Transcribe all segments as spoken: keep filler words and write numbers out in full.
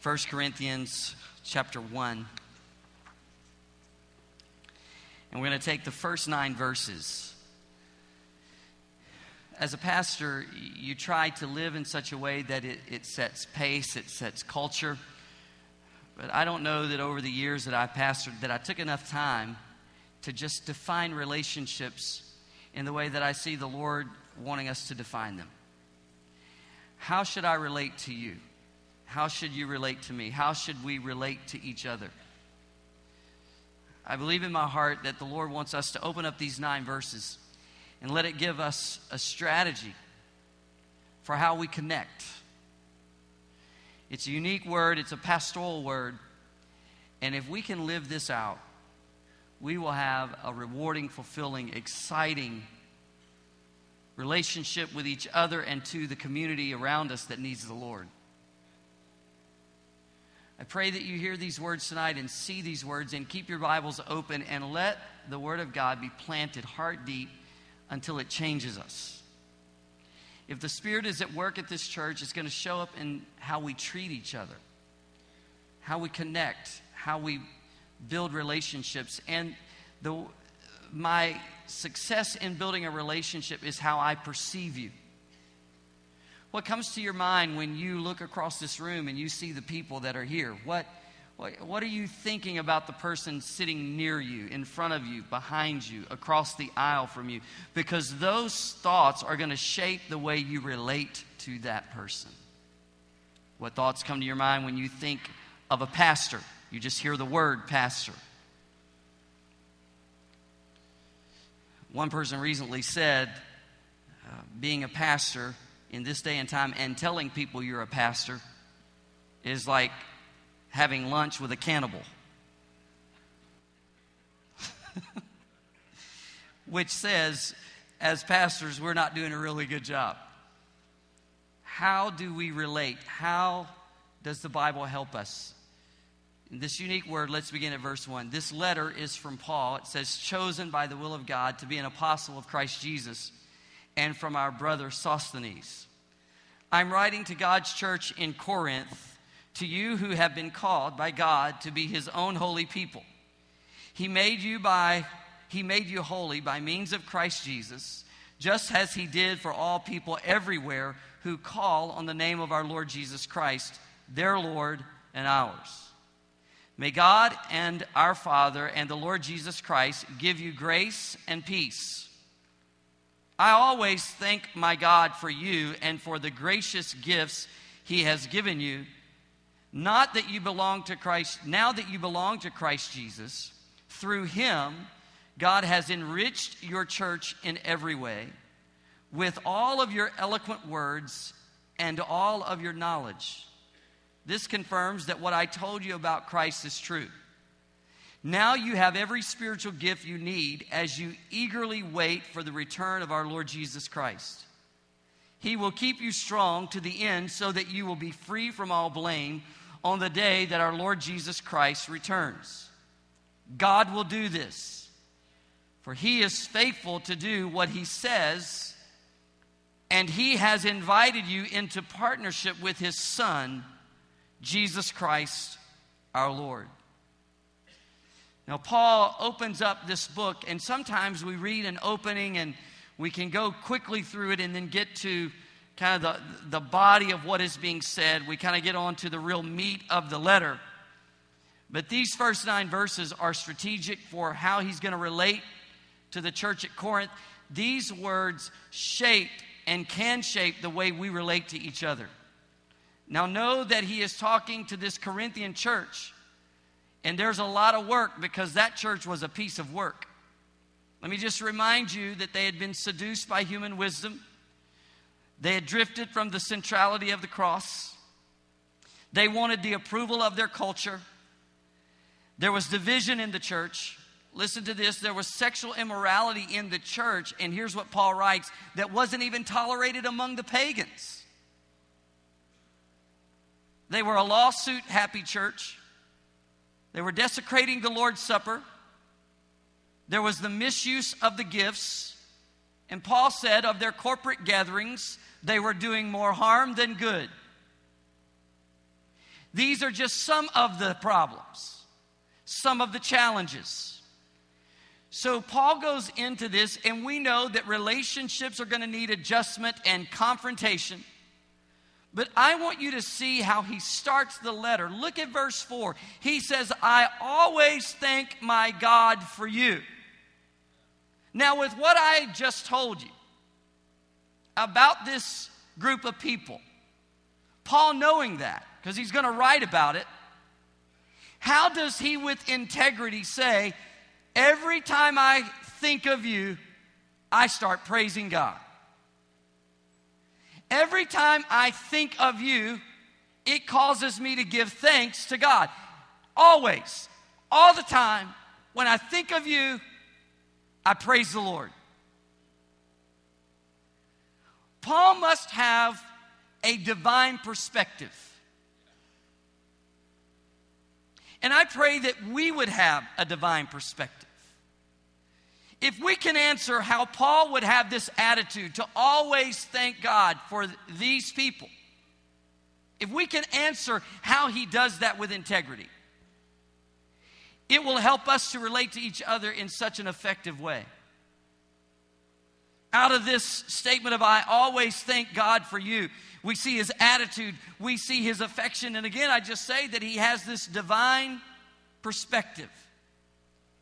First Corinthians chapter one. And we're going to take the first nine verses. As a pastor, you try to live in such a way that it, it sets pace, it sets culture. But I don't know that over the years that I pastored that I took enough time to just define relationships in the way that I see the Lord wanting us to define them. How should I relate to you? How should you relate to me? How should we relate to each other? I believe in my heart that the Lord wants us to open up these nine verses and let it give us a strategy for how we connect. It's a unique word. It's a pastoral word. And if we can live this out, we will have a rewarding, fulfilling, exciting relationship with each other and to the community around us that needs the Lord. I pray that you hear these words tonight and see these words and keep your Bibles open and let the Word of God be planted heart deep until it changes us. If the Spirit is at work at this church, it's going to show up in how we treat each other, how we connect, how we build relationships. And the my success in building a relationship is how I perceive you. What comes to your mind when you look across this room and you see the people that are here? What, what, what are you thinking about the person sitting near you, in front of you, behind you, across the aisle from you? Because those thoughts are going to shape the way you relate to that person. What thoughts come to your mind when you think of a pastor? You just hear the word pastor. One person recently said, uh, being a pastor in this day and time and telling people you're a pastor is like having lunch with a cannibal. Which says, as pastors, we're not doing a really good job. How do we relate? How does the Bible help us? In this unique word, let's begin at verse one. This letter is from Paul. It says, chosen by the will of God to be an apostle of Christ Jesus, and from our brother Sosthenes. I'm writing to God's church in Corinth, to you who have been called by God to be his own holy people. He made you by He made you holy by means of Christ Jesus, just as he did for all people everywhere who call on the name of our Lord Jesus Christ, their Lord and ours. May God and our Father and the Lord Jesus Christ give you grace and peace. I always thank my God for you and for the gracious gifts he has given you, not that you belong to Christ, now that you belong to Christ Jesus. Through him, God has enriched your church in every way with all of your eloquent words and all of your knowledge. This confirms that what I told you about Christ is true. Now you have every spiritual gift you need as you eagerly wait for the return of our Lord Jesus Christ. He will keep you strong to the end so that you will be free from all blame on the day that our Lord Jesus Christ returns. God will do this, for he is faithful to do what he says, and he has invited you into partnership with his Son, Jesus Christ, our Lord. Now, Paul opens up this book, and sometimes we read an opening and we can go quickly through it and then get to kind of the, the body of what is being said. We kind of get on to the real meat of the letter. But these first nine verses are strategic for how he's going to relate to the church at Corinth. These words shape and can shape the way we relate to each other. Now know that he is talking to this Corinthian church, and there's a lot of work because that church was a piece of work. Let me just remind you that they had been seduced by human wisdom. They had drifted from the centrality of the cross. They wanted the approval of their culture. There was division in the church. Listen to this. There was sexual immorality in the church, and here's what Paul writes, that wasn't even tolerated among the pagans. They were a lawsuit-happy church. They were desecrating the Lord's Supper. There was the misuse of the gifts. And Paul said of their corporate gatherings, they were doing more harm than good. These are just some of the problems, some of the challenges. So Paul goes into this, and we know that relationships are going to need adjustment and confrontation. But I want you to see how he starts the letter. Look at verse four. He says, I always thank my God for you. Now, with what I just told you about this group of people, Paul knowing that, because he's going to write about it, how does he with integrity say, every time I think of you, I start praising God? Every time I think of you, it causes me to give thanks to God. Always, all the time, when I think of you, I praise the Lord. Paul must have a divine perspective. And I pray that we would have a divine perspective. If we can answer how Paul would have this attitude to always thank God for th- these people, if we can answer how he does that with integrity, it will help us to relate to each other in such an effective way. Out of this statement of I always thank God for you, we see his attitude, we see his affection, and again, I just say that he has this divine perspective.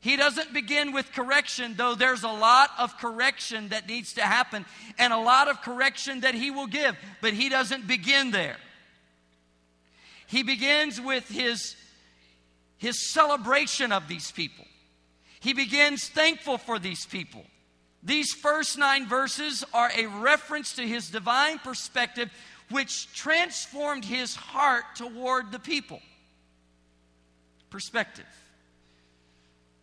He doesn't begin with correction, though there's a lot of correction that needs to happen and a lot of correction that he will give, but he doesn't begin there. He begins with his, his celebration of these people. He begins thankful for these people. These first nine verses are a reference to his divine perspective, which transformed his heart toward the people. Perspective.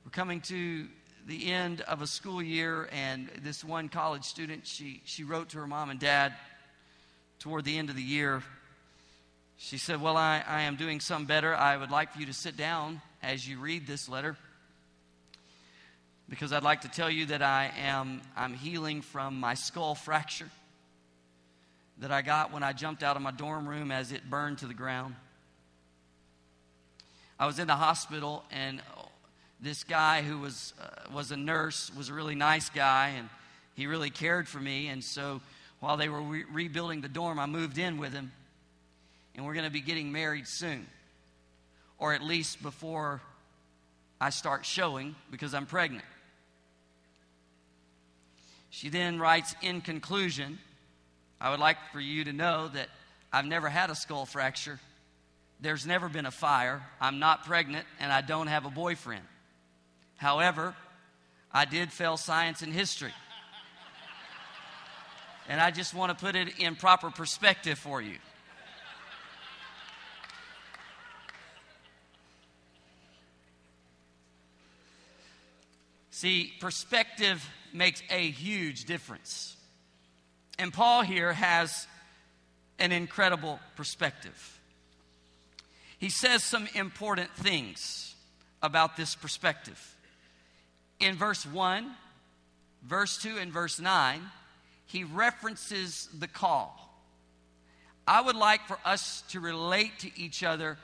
We're coming to the end of a school year, and this one college student, she, she wrote to her mom and dad toward the end of the year. She said, well, I, I am doing some better. I would like for you to sit down as you read this letter, because I'd like to tell you that I am I'm healing from my skull fracture that I got when I jumped out of my dorm room as it burned to the ground. I was in the hospital, and this guy who was uh, was a nurse was a really nice guy, and he really cared for me. And so while they were re- rebuilding the dorm, I moved in with him. And we're going to be getting married soon, or at least before I start showing, because I'm pregnant. She then writes, in conclusion, I would like for you to know that I've never had a skull fracture. There's never been a fire. I'm not pregnant, and I don't have a boyfriend. However, I did fail science and history. And I just want to put it in proper perspective for you. See, perspective makes a huge difference. And Paul here has an incredible perspective. He says some important things about this perspective. In verse one, verse two, and verse nine, he references the call. I would like for us to relate to each other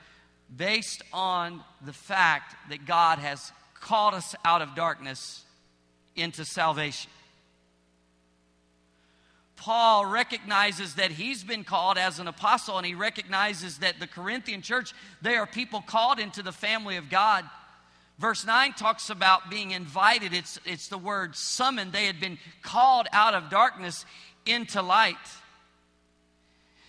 based on the fact that God has called us out of darkness into salvation. Paul recognizes that he's been called as an apostle, and he recognizes that the Corinthian church, they are people called into the family of God. Verse nine talks about being invited. It's, it's the word summoned. They had been called out of darkness into light.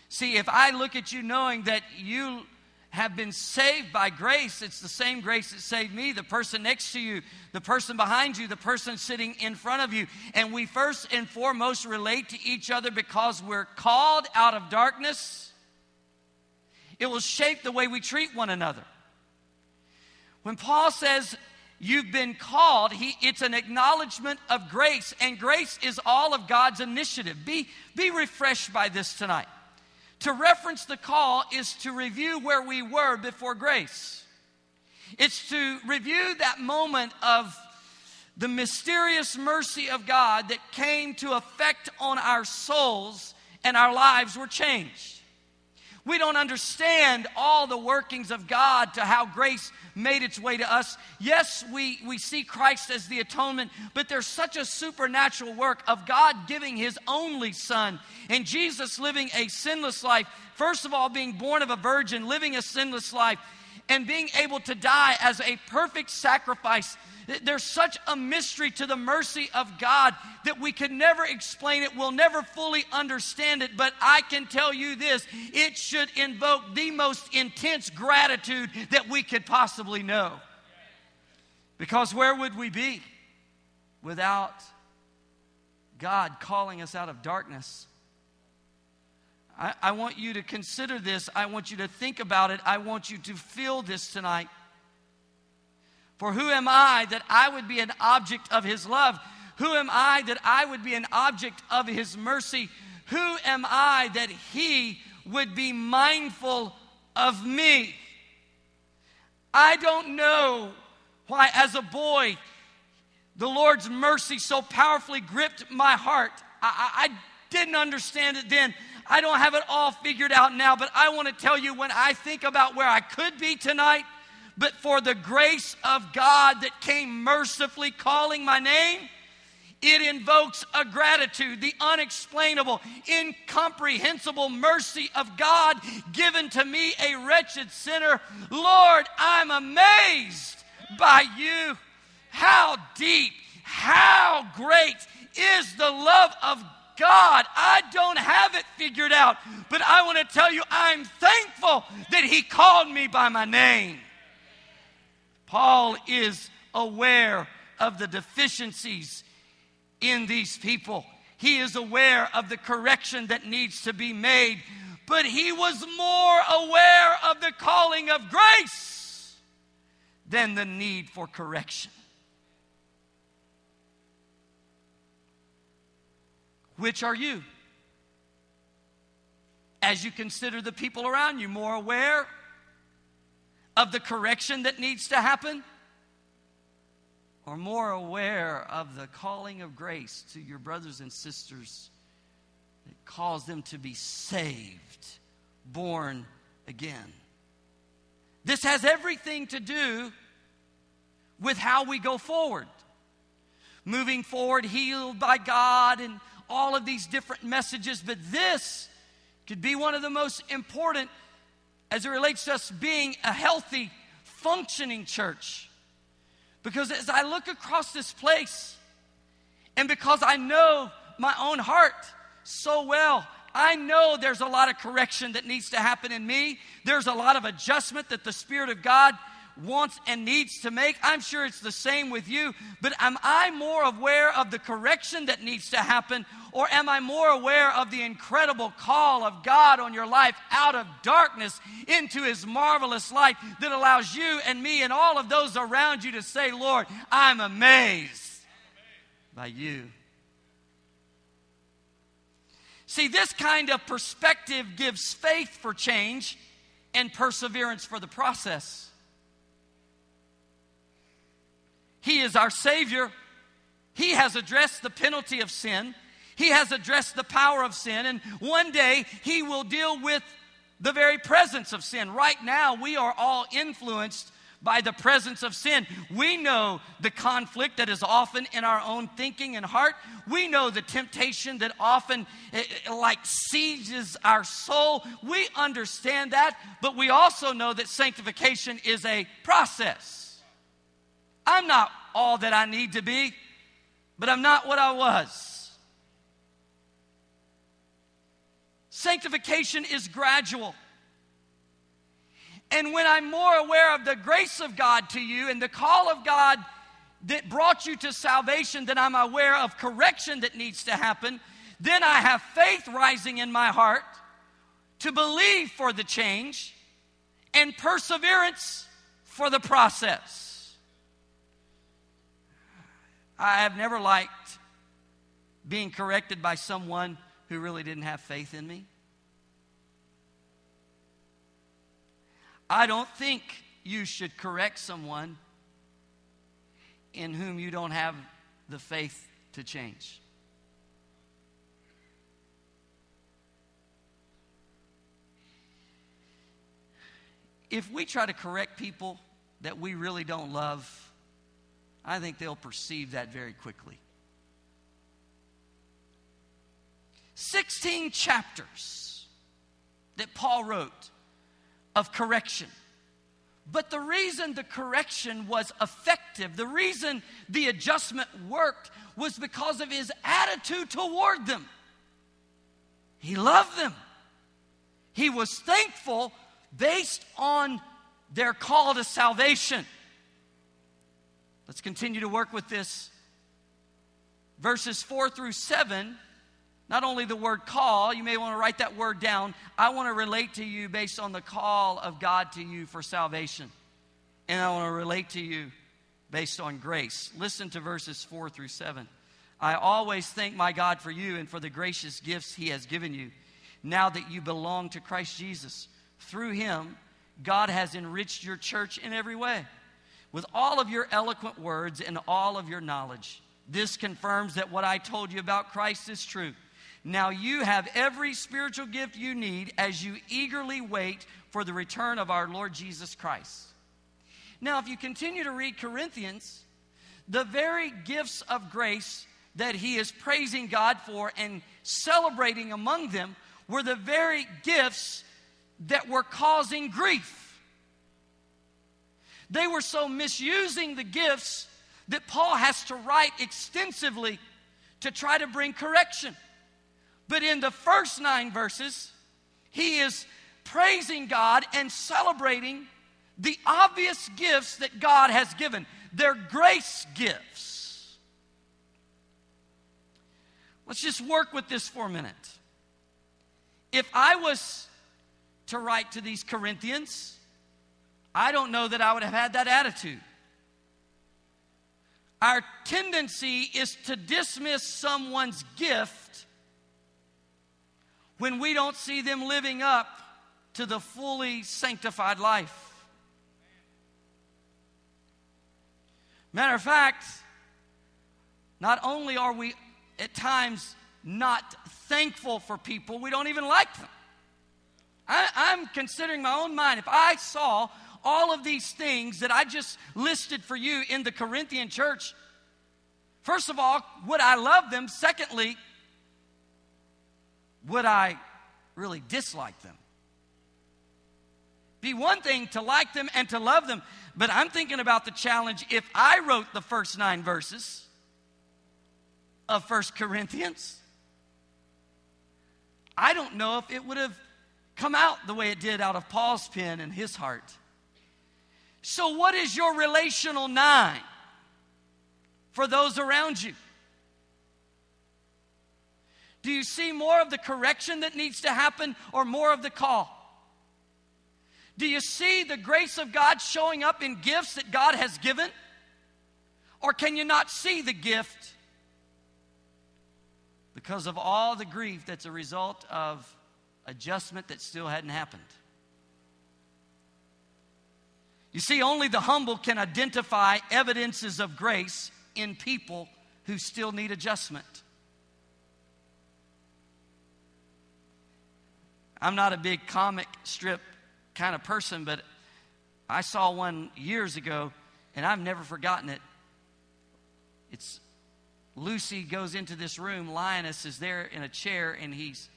See, if I look at you knowing that you have been saved by grace, it's the same grace that saved me, the person next to you, the person behind you, the person sitting in front of you. And we first and foremost relate to each other because we're called out of darkness. It will shape the way we treat one another. When Paul says you've been called, he, it's an acknowledgement of grace, and grace is all of God's initiative. Be, be refreshed by this tonight. To reference the call is to review where we were before grace. It's to review that moment of the mysterious mercy of God that came to effect on our souls, and our lives were changed. We don't understand all the workings of God to how grace made its way to us. Yes, we, we see Christ as the atonement, but there's such a supernatural work of God giving his only son and Jesus living a sinless life. First of all, being born of a virgin, living a sinless life, and being able to die as a perfect sacrifice. There's such a mystery to the mercy of God that we could never explain it. We'll never fully understand it. But I can tell you this, it should invoke the most intense gratitude that we could possibly know. Because where would we be without God calling us out of darkness? I, I want you to consider this. I want you to think about it. I want you to feel this tonight. For who am I that I would be an object of his love? Who am I that I would be an object of his mercy? Who am I that he would be mindful of me? I don't know why, as a boy, the Lord's mercy so powerfully gripped my heart. I, I, I didn't understand it then. I don't have it all figured out now, but I want to tell you, when I think about where I could be tonight, but for the grace of God that came mercifully calling my name, it invokes a gratitude, the unexplainable, incomprehensible mercy of God given to me, a wretched sinner. Lord, I'm amazed by you. How deep, how great is the love of God. God, I don't have it figured out, but I want to tell you, I'm thankful that he called me by my name. Paul is aware of the deficiencies in these people. He is aware of the correction that needs to be made, but he was more aware of the calling of grace than the need for correction. Which are you? As you consider the people around you, more aware of the correction that needs to happen, or more aware of the calling of grace to your brothers and sisters that calls them to be saved, born again? This has everything to do with how we go forward. Moving forward, healed by God, and all of these different messages, but this could be one of the most important as it relates to us being a healthy, functioning church. Because as I look across this place, and because I know my own heart so well, I know there's a lot of correction that needs to happen in me. There's a lot of adjustment that the Spirit of God wants and needs to make. I'm sure it's the same with you, but am I more aware of the correction that needs to happen, or am I more aware of the incredible call of God on your life out of darkness into his marvelous light that allows you and me and all of those around you to say, Lord, I'm amazed by you. See, this kind of perspective gives faith for change and perseverance for the process. He is our Savior. He has addressed the penalty of sin. He has addressed the power of sin. And one day, he will deal with the very presence of sin. Right now, we are all influenced by the presence of sin. We know the conflict that is often in our own thinking and heart. We know the temptation that often like sieges our soul. We understand that, but we also know that sanctification is a process. I'm not all that I need to be, but I'm not what I was. Sanctification is gradual. And when I'm more aware of the grace of God to you and the call of God that brought you to salvation, then I'm aware of correction that needs to happen. Then I have faith rising in my heart to believe for the change and perseverance for the process. I have never liked being corrected by someone who really didn't have faith in me. I don't think you should correct someone in whom you don't have the faith to change. if we try to correct people that we really don't love, I think they'll perceive that very quickly. sixteen chapters that Paul wrote of correction. But the reason the correction was effective, the reason the adjustment worked, was because of his attitude toward them. He loved them. He was thankful based on their call to salvation. Let's continue to work with this. Verses four through seven, not only the word call, you may want to write that word down. I want to relate to you based on the call of God to you for salvation. And I want to relate to you based on grace. Listen to verses four through seven. I always thank my God for you and for the gracious gifts he has given you. Now that you belong to Christ Jesus, through him, God has enriched your church in every way, with all of your eloquent words and all of your knowledge. This confirms that what I told you about Christ is true. Now you have every spiritual gift you need as you eagerly wait for the return of our Lord Jesus Christ. Now, if you continue to read Corinthians, the very gifts of grace that he is praising God for and celebrating among them were the very gifts that were causing grief. They were so misusing the gifts that Paul has to write extensively to try to bring correction. But in the first nine verses, he is praising God and celebrating the obvious gifts that God has given. They're grace gifts. Let's just work with this for a minute. If I was to write to these Corinthians, I don't know that I would have had that attitude. Our tendency is to dismiss someone's gift when we don't see them living up to the fully sanctified life. Matter of fact, not only are we at times not thankful for people, we don't even like them. I, I'm considering my own mind. If I saw all of these things that I just listed for you in the Corinthian church, first of all, would I love them? Secondly, would I really dislike them? Be one thing to like them and to love them, but I'm thinking about the challenge if I wrote the first nine verses of First Corinthians. I don't know if it would have come out the way it did out of Paul's pen and his heart. So what is your relational nine for those around you? Do you see more of the correction that needs to happen or more of the call? Do you see the grace of God showing up in gifts that God has given? Or can you not see the gift because of all the grief that's a result of adjustment that still hadn't happened? You see, only the humble can identify evidences of grace in people who still need adjustment. I'm not a big comic strip kind of person, but I saw one years ago, and I've never forgotten it. It's Lucy goes into this room, Linus is there in a chair, and he's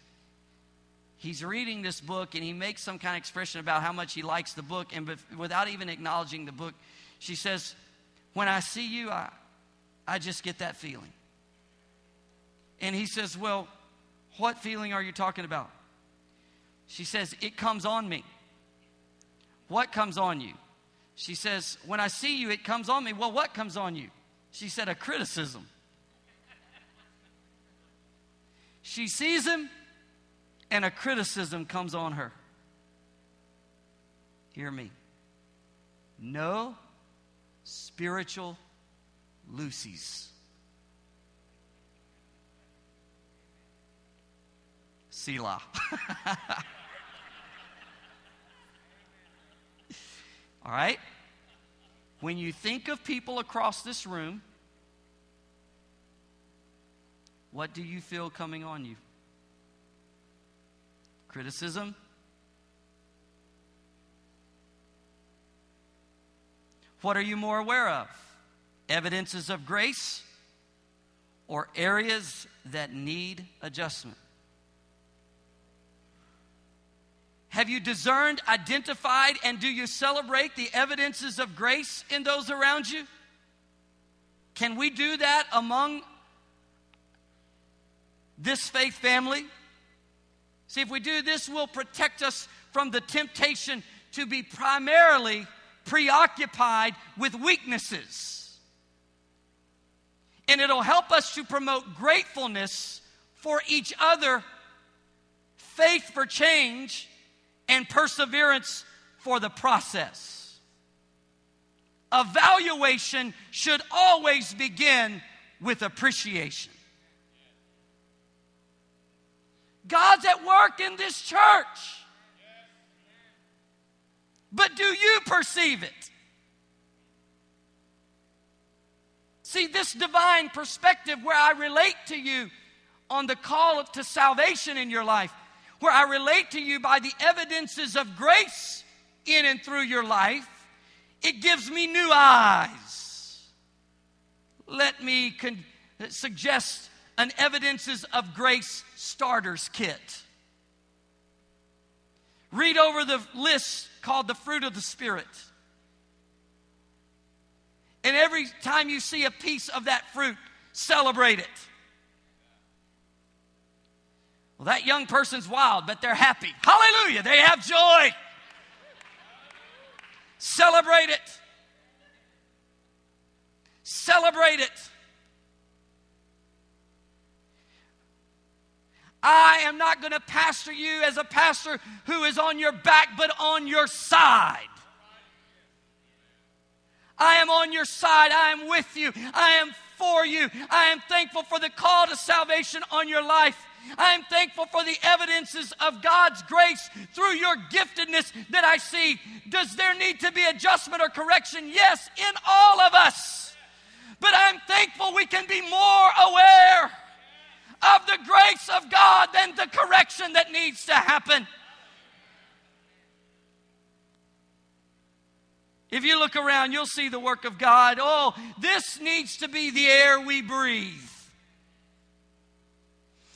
He's reading this book, and he makes some kind of expression about how much he likes the book. And bef- without even acknowledging the book, she says, when I see you, I, I just get that feeling. And he says, well, what feeling are you talking about? She says, it comes on me. What comes on you? She says, when I see you, it comes on me. Well, what comes on you? She said, a criticism. She sees him, and a criticism comes on her. Hear me. No spiritual Lucies. Selah. All right? When you think of people across this room, what do you feel coming on you? Criticism What are you more aware of? Evidences of grace or areas that need adjustment? Have you discerned, identified, and do you celebrate the evidences of grace in those around you? Can we do that among this faith family? See, if we do this, will protect us from the temptation to be primarily preoccupied with weaknesses. And it'll help us to promote gratefulness for each other, faith for change, and perseverance for the process. Evaluation should always begin with appreciation. God's at work in this church. But do you perceive it? See, this divine perspective where I relate to you on the call to salvation in your life, where I relate to you by the evidences of grace in and through your life, it gives me new eyes. Let me con- suggest an evidences of grace starter's kit. Read over the list called the fruit of the Spirit. And every time you see a piece of that fruit, celebrate it. Well, that young person's wild, but they're happy. Hallelujah, they have joy. Celebrate it. Celebrate it. I am not going to pastor you as a pastor who is on your back, but on your side. I am on your side. I am with you. I am for you. I am thankful for the call to salvation on your life. I am thankful for the evidences of God's grace through your giftedness that I see. Does there need to be adjustment or correction? Yes, in all of us. But I'm thankful we can be more aware of the grace of God than the correction that needs to happen. If you look around, you'll see the work of God. Oh, this needs to be the air we breathe.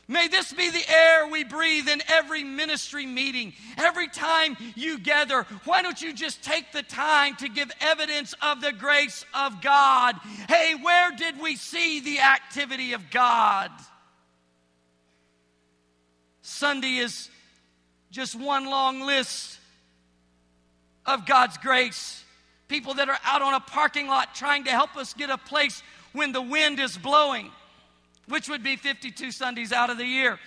May this be the air we breathe in every ministry meeting. Every time you gather, why don't you just take the time to give evidence of the grace of God? Hey, where did we see the activity of God? Sunday is just one long list of God's grace. People that are out on a parking lot trying to help us get a place when the wind is blowing, which would be fifty-two Sundays out of the year.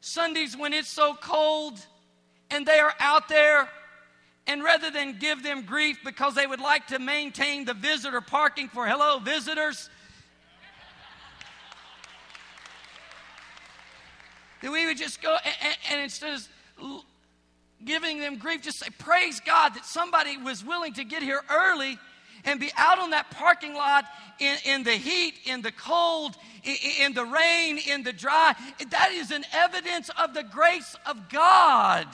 Sundays when it's so cold and they are out there, and rather than give them grief because they would like to maintain the visitor parking for hello visitors, that we would just go and, and instead of giving them grief, just say, praise God that somebody was willing to get here early and be out on that parking lot in, in the heat, in the cold, in, in the rain, in the dry. That is an evidence of the grace of God.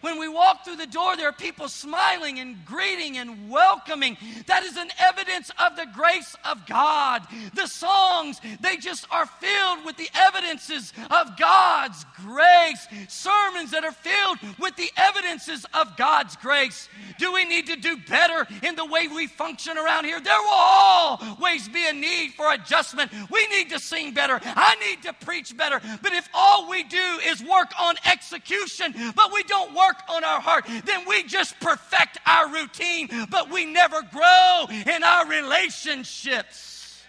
When we walk through the door, there are people smiling and greeting and welcoming. That is an evidence of the grace of God. The songs, they just are filled with the evidences of God's grace. Sermons that are filled with the evidences of God's grace. Do we need to do better in the way we function around here? There will always be a need for adjustment. We need to sing better. I need to preach better. But if all we do is work on execution, but we don't work on our heart, then we just perfect our routine, but we never grow in our relationships.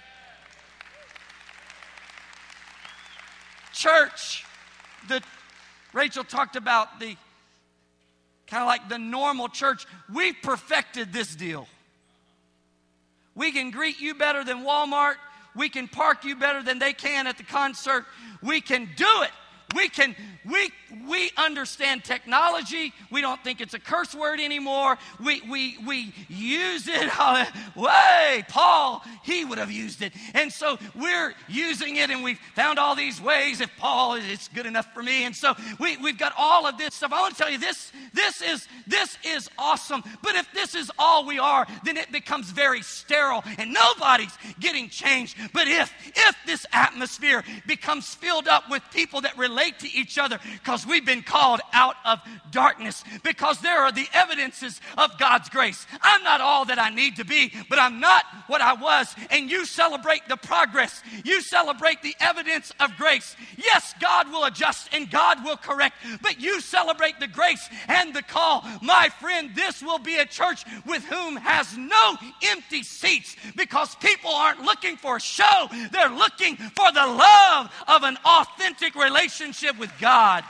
Church, the Rachel talked about the kind of like the normal church. We've perfected this deal. We can greet you better than Walmart. We can park you better than they can at the concert. We can do it. We can, we, we understand technology. We don't think it's a curse word anymore. We, we, we use it. Way, Paul, he would have used it. And so we're using it, and we've found all these ways. If Paul, it's good enough for me. And so we, we've got all of this stuff. I want to tell you, this, this is, this is awesome. But if this is all we are, then it becomes very sterile and nobody's getting changed. But if, if this atmosphere becomes filled up with people that relate to each other, because we've been called out of darkness, because there are the evidences of God's grace. I'm not all that I need to be, but I'm not what I was. And you celebrate the progress. You celebrate the evidence of grace. Yes, God will adjust and God will correct, but you celebrate the grace and the call. My friend, this will be a church with whom has no empty seats, because people aren't looking for a show. They're looking for the love of an authentic relationship with God.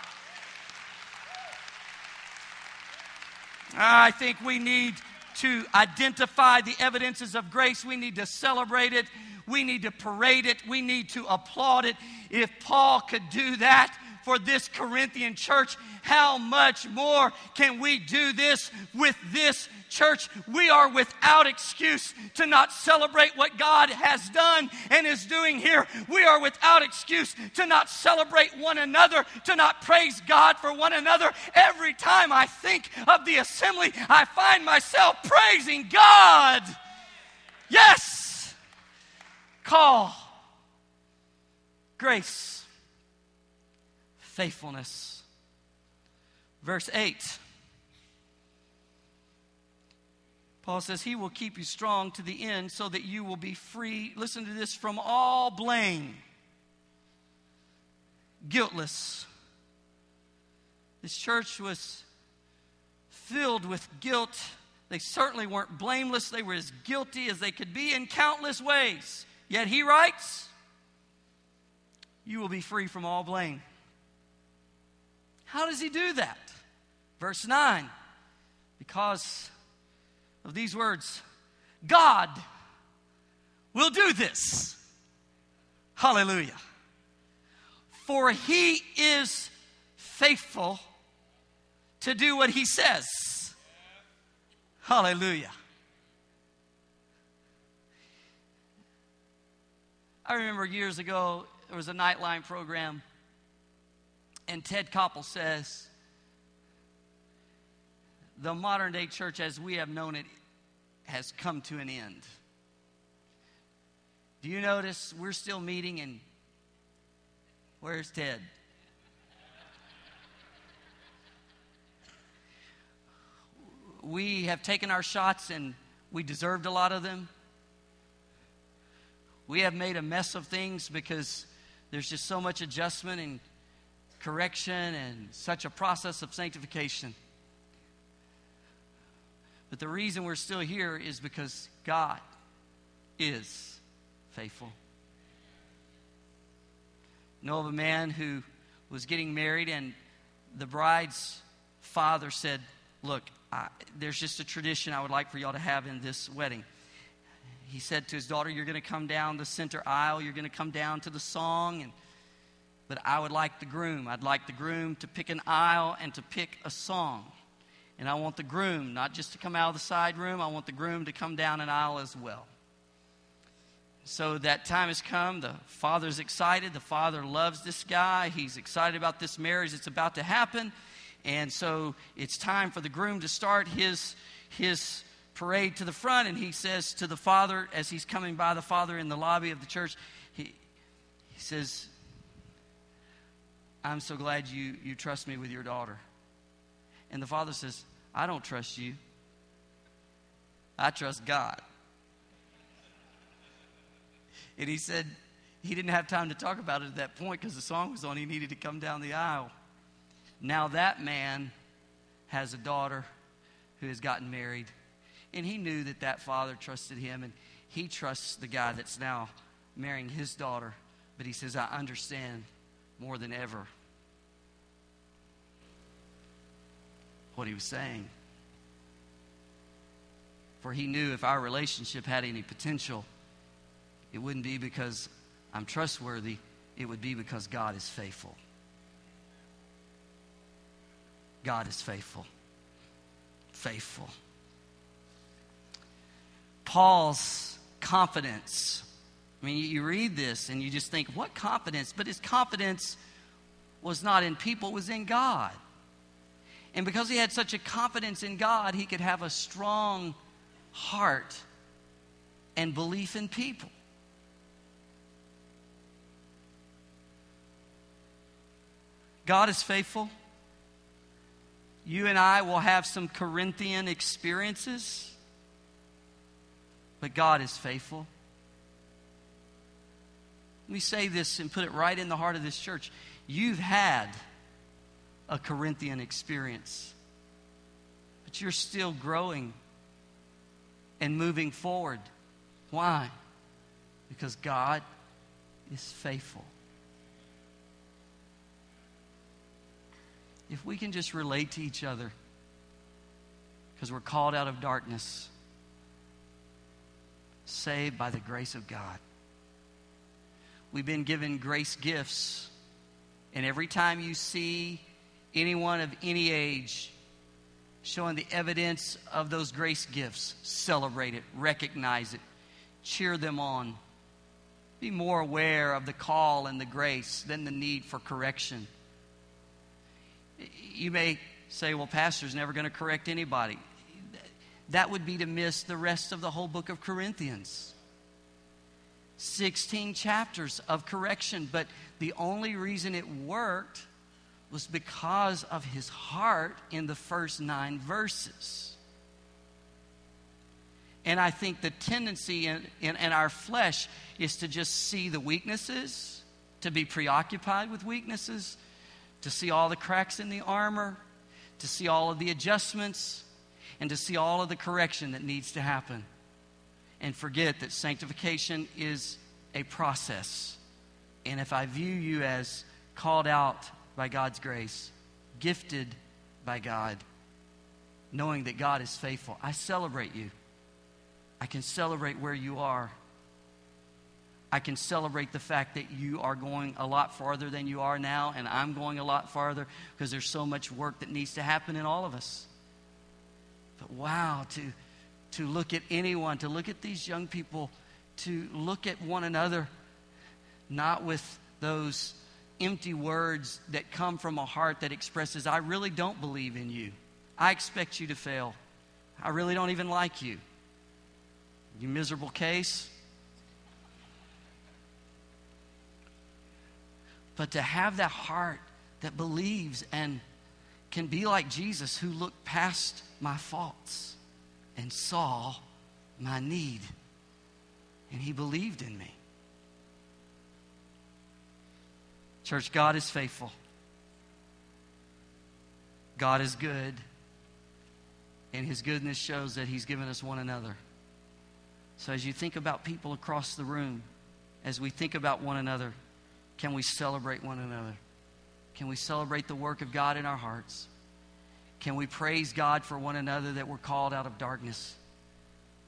I think we need to identify the evidences of grace. We need to celebrate it. We need to parade it. We need to applaud it. If Paul could do that for this Corinthian church, how much more can we do this with this church? We are without excuse to not celebrate what God has done and is doing here. We are without excuse to not celebrate one another, to not praise God for one another. Every time I think of the assembly, I find myself praising God. Yes! Call. Grace. Faithfulness. Verse eight. Paul says, he will keep you strong to the end so that you will be free. Listen to this. From all blame. Guiltless. This church was filled with guilt. They certainly weren't blameless. They were as guilty as they could be in countless ways. Yet he writes, you will be free from all blame. How does he do that? Verse nine, because of these words, God will do this. Hallelujah. For he is faithful to do what he says. Hallelujah. I remember years ago, there was a Nightline program, and Ted Koppel says, the modern day church as we have known it has come to an end. Do you notice we're still meeting and where's Ted? We have taken our shots and we deserved a lot of them. We have made a mess of things because there's just so much adjustment and correction and such a process of sanctification. But the reason we're still here is because God is faithful. I know of a man who was getting married, and the bride's father said, look, I, there's just a tradition I would like for y'all to have in this wedding. He said to his daughter, you're going to come down the center aisle. You're going to come down to the song. And, but I would like the groom. I'd like the groom to pick an aisle and to pick a song. And I want the groom not just to come out of the side room. I want the groom to come down an aisle as well. So that time has come. The father's excited. The father loves this guy. He's excited about this marriage that's about to happen. And so it's time for the groom to start his, his parade to the front. And he says to the father, as he's coming by the father in the lobby of the church, he, he says, I'm so glad you, you trust me with your daughter. And the father says, I don't trust you. I trust God. And he said he didn't have time to talk about it at that point because the song was on. He needed to come down the aisle. Now that man has a daughter who has gotten married. And he knew that that father trusted him. And he trusts the guy that's now marrying his daughter. But he says, I understand more than ever what he was saying. For he knew if our relationship had any potential, it wouldn't be because I'm trustworthy. It would be because God is faithful. God is faithful. Faithful. Paul's confidence. I mean, you read this and you just think, what confidence? But his confidence was not in people, it was in God. And because he had such a confidence in God, he could have a strong heart and belief in people. God is faithful. You and I will have some Corinthian experiences, but God is faithful. Let me say this and put it right in the heart of this church. You've had a Corinthian experience, but you're still growing and moving forward. Why? Because God is faithful. If we can just relate to each other, because we're called out of darkness, saved by the grace of God. We've been given grace gifts, and every time you see anyone of any age showing the evidence of those grace gifts, celebrate it, recognize it, cheer them on. Be more aware of the call and the grace than the need for correction. You may say, well, pastor's never going to correct anybody. That would be to miss the rest of the whole book of Corinthians. sixteen chapters of correction, but the only reason it worked was because of his heart in the first nine verses. And I think the tendency in, in, in our flesh is to just see the weaknesses, to be preoccupied with weaknesses, to see all the cracks in the armor, to see all of the adjustments, and to see all of the correction that needs to happen. And forget that sanctification is a process. And if I view you as called out by God's grace, gifted by God, knowing that God is faithful, I celebrate you. I can celebrate where you are. I can celebrate the fact that you are going a lot farther than you are now, and I'm going a lot farther because there's so much work that needs to happen in all of us. But wow, to, to look at anyone, to look at these young people, to look at one another, not with those empty words that come from a heart that expresses, I really don't believe in you. I expect you to fail. I really don't even like you. You miserable case. But to have that heart that believes and can be like Jesus, who looked past my faults and saw my need. And he believed in me. Church, God is faithful. God is good. And his goodness shows that he's given us one another. So as you think about people across the room, as we think about one another, can we celebrate one another? Can we celebrate the work of God in our hearts? Can we praise God for one another that we're called out of darkness?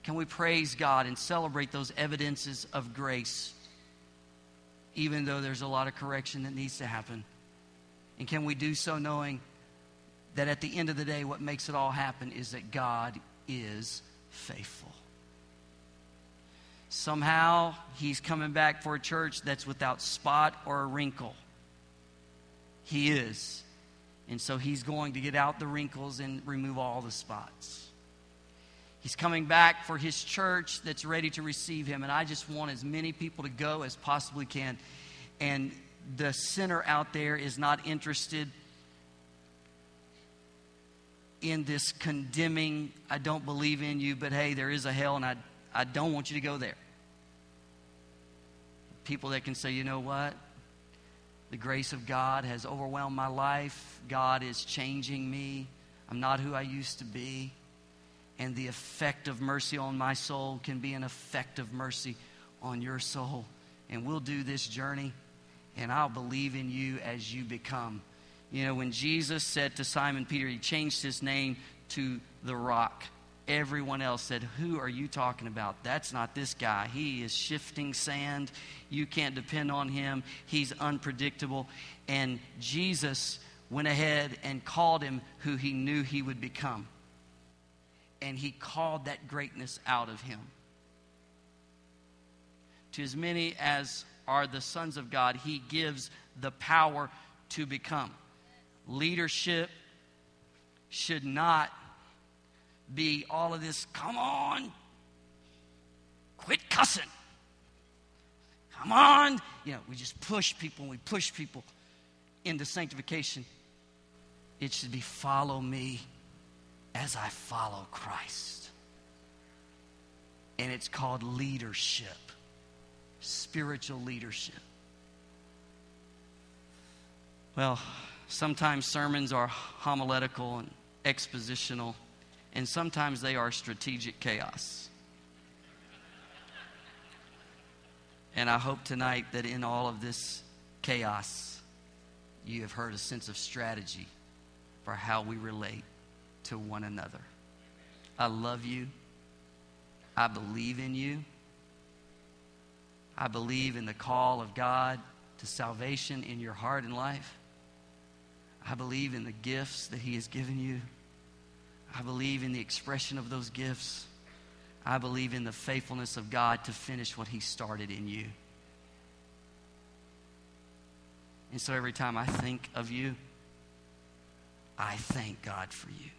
Can we praise God and celebrate those evidences of grace, even though there's a lot of correction that needs to happen? And can we do so knowing that at the end of the day, what makes it all happen is that God is faithful. Somehow, he's coming back for a church that's without spot or a wrinkle. He is. And so he's going to get out the wrinkles and remove all the spots. He's coming back for his church that's ready to receive him. And I just want as many people to go as possibly can. And the sinner out there is not interested in this condemning, I don't believe in you, but hey, there is a hell and I, I don't want you to go there. People that can say, you know what? The grace of God has overwhelmed my life. God is changing me. I'm not who I used to be. And the effect of mercy on my soul can be an effect of mercy on your soul. And we'll do this journey, and I'll believe in you as you become. You know, when Jesus said to Simon Peter, he changed his name to the Rock. Everyone else said, who are you talking about? That's not this guy. He is shifting sand. You can't depend on him. He's unpredictable. And Jesus went ahead and called him who he knew he would become. And he called that greatness out of him. To as many as are the sons of God, he gives the power to become. Leadership should not be all of this, come on, quit cussing. Come on. You know, we just push people and we push people into sanctification. It should be follow me as I follow Christ. And it's called leadership. Spiritual leadership. Well, sometimes sermons are homiletical and expositional, and sometimes they are strategic chaos. And I hope tonight that in all of this chaos, you have heard a sense of strategy for how we relate to one another. I love you. I believe in you. I believe in the call of God to salvation in your heart and life. I believe in the gifts that he has given you. I believe in the expression of those gifts. I believe in the faithfulness of God to finish what he started in you. And so every time I think of you, I thank God for you.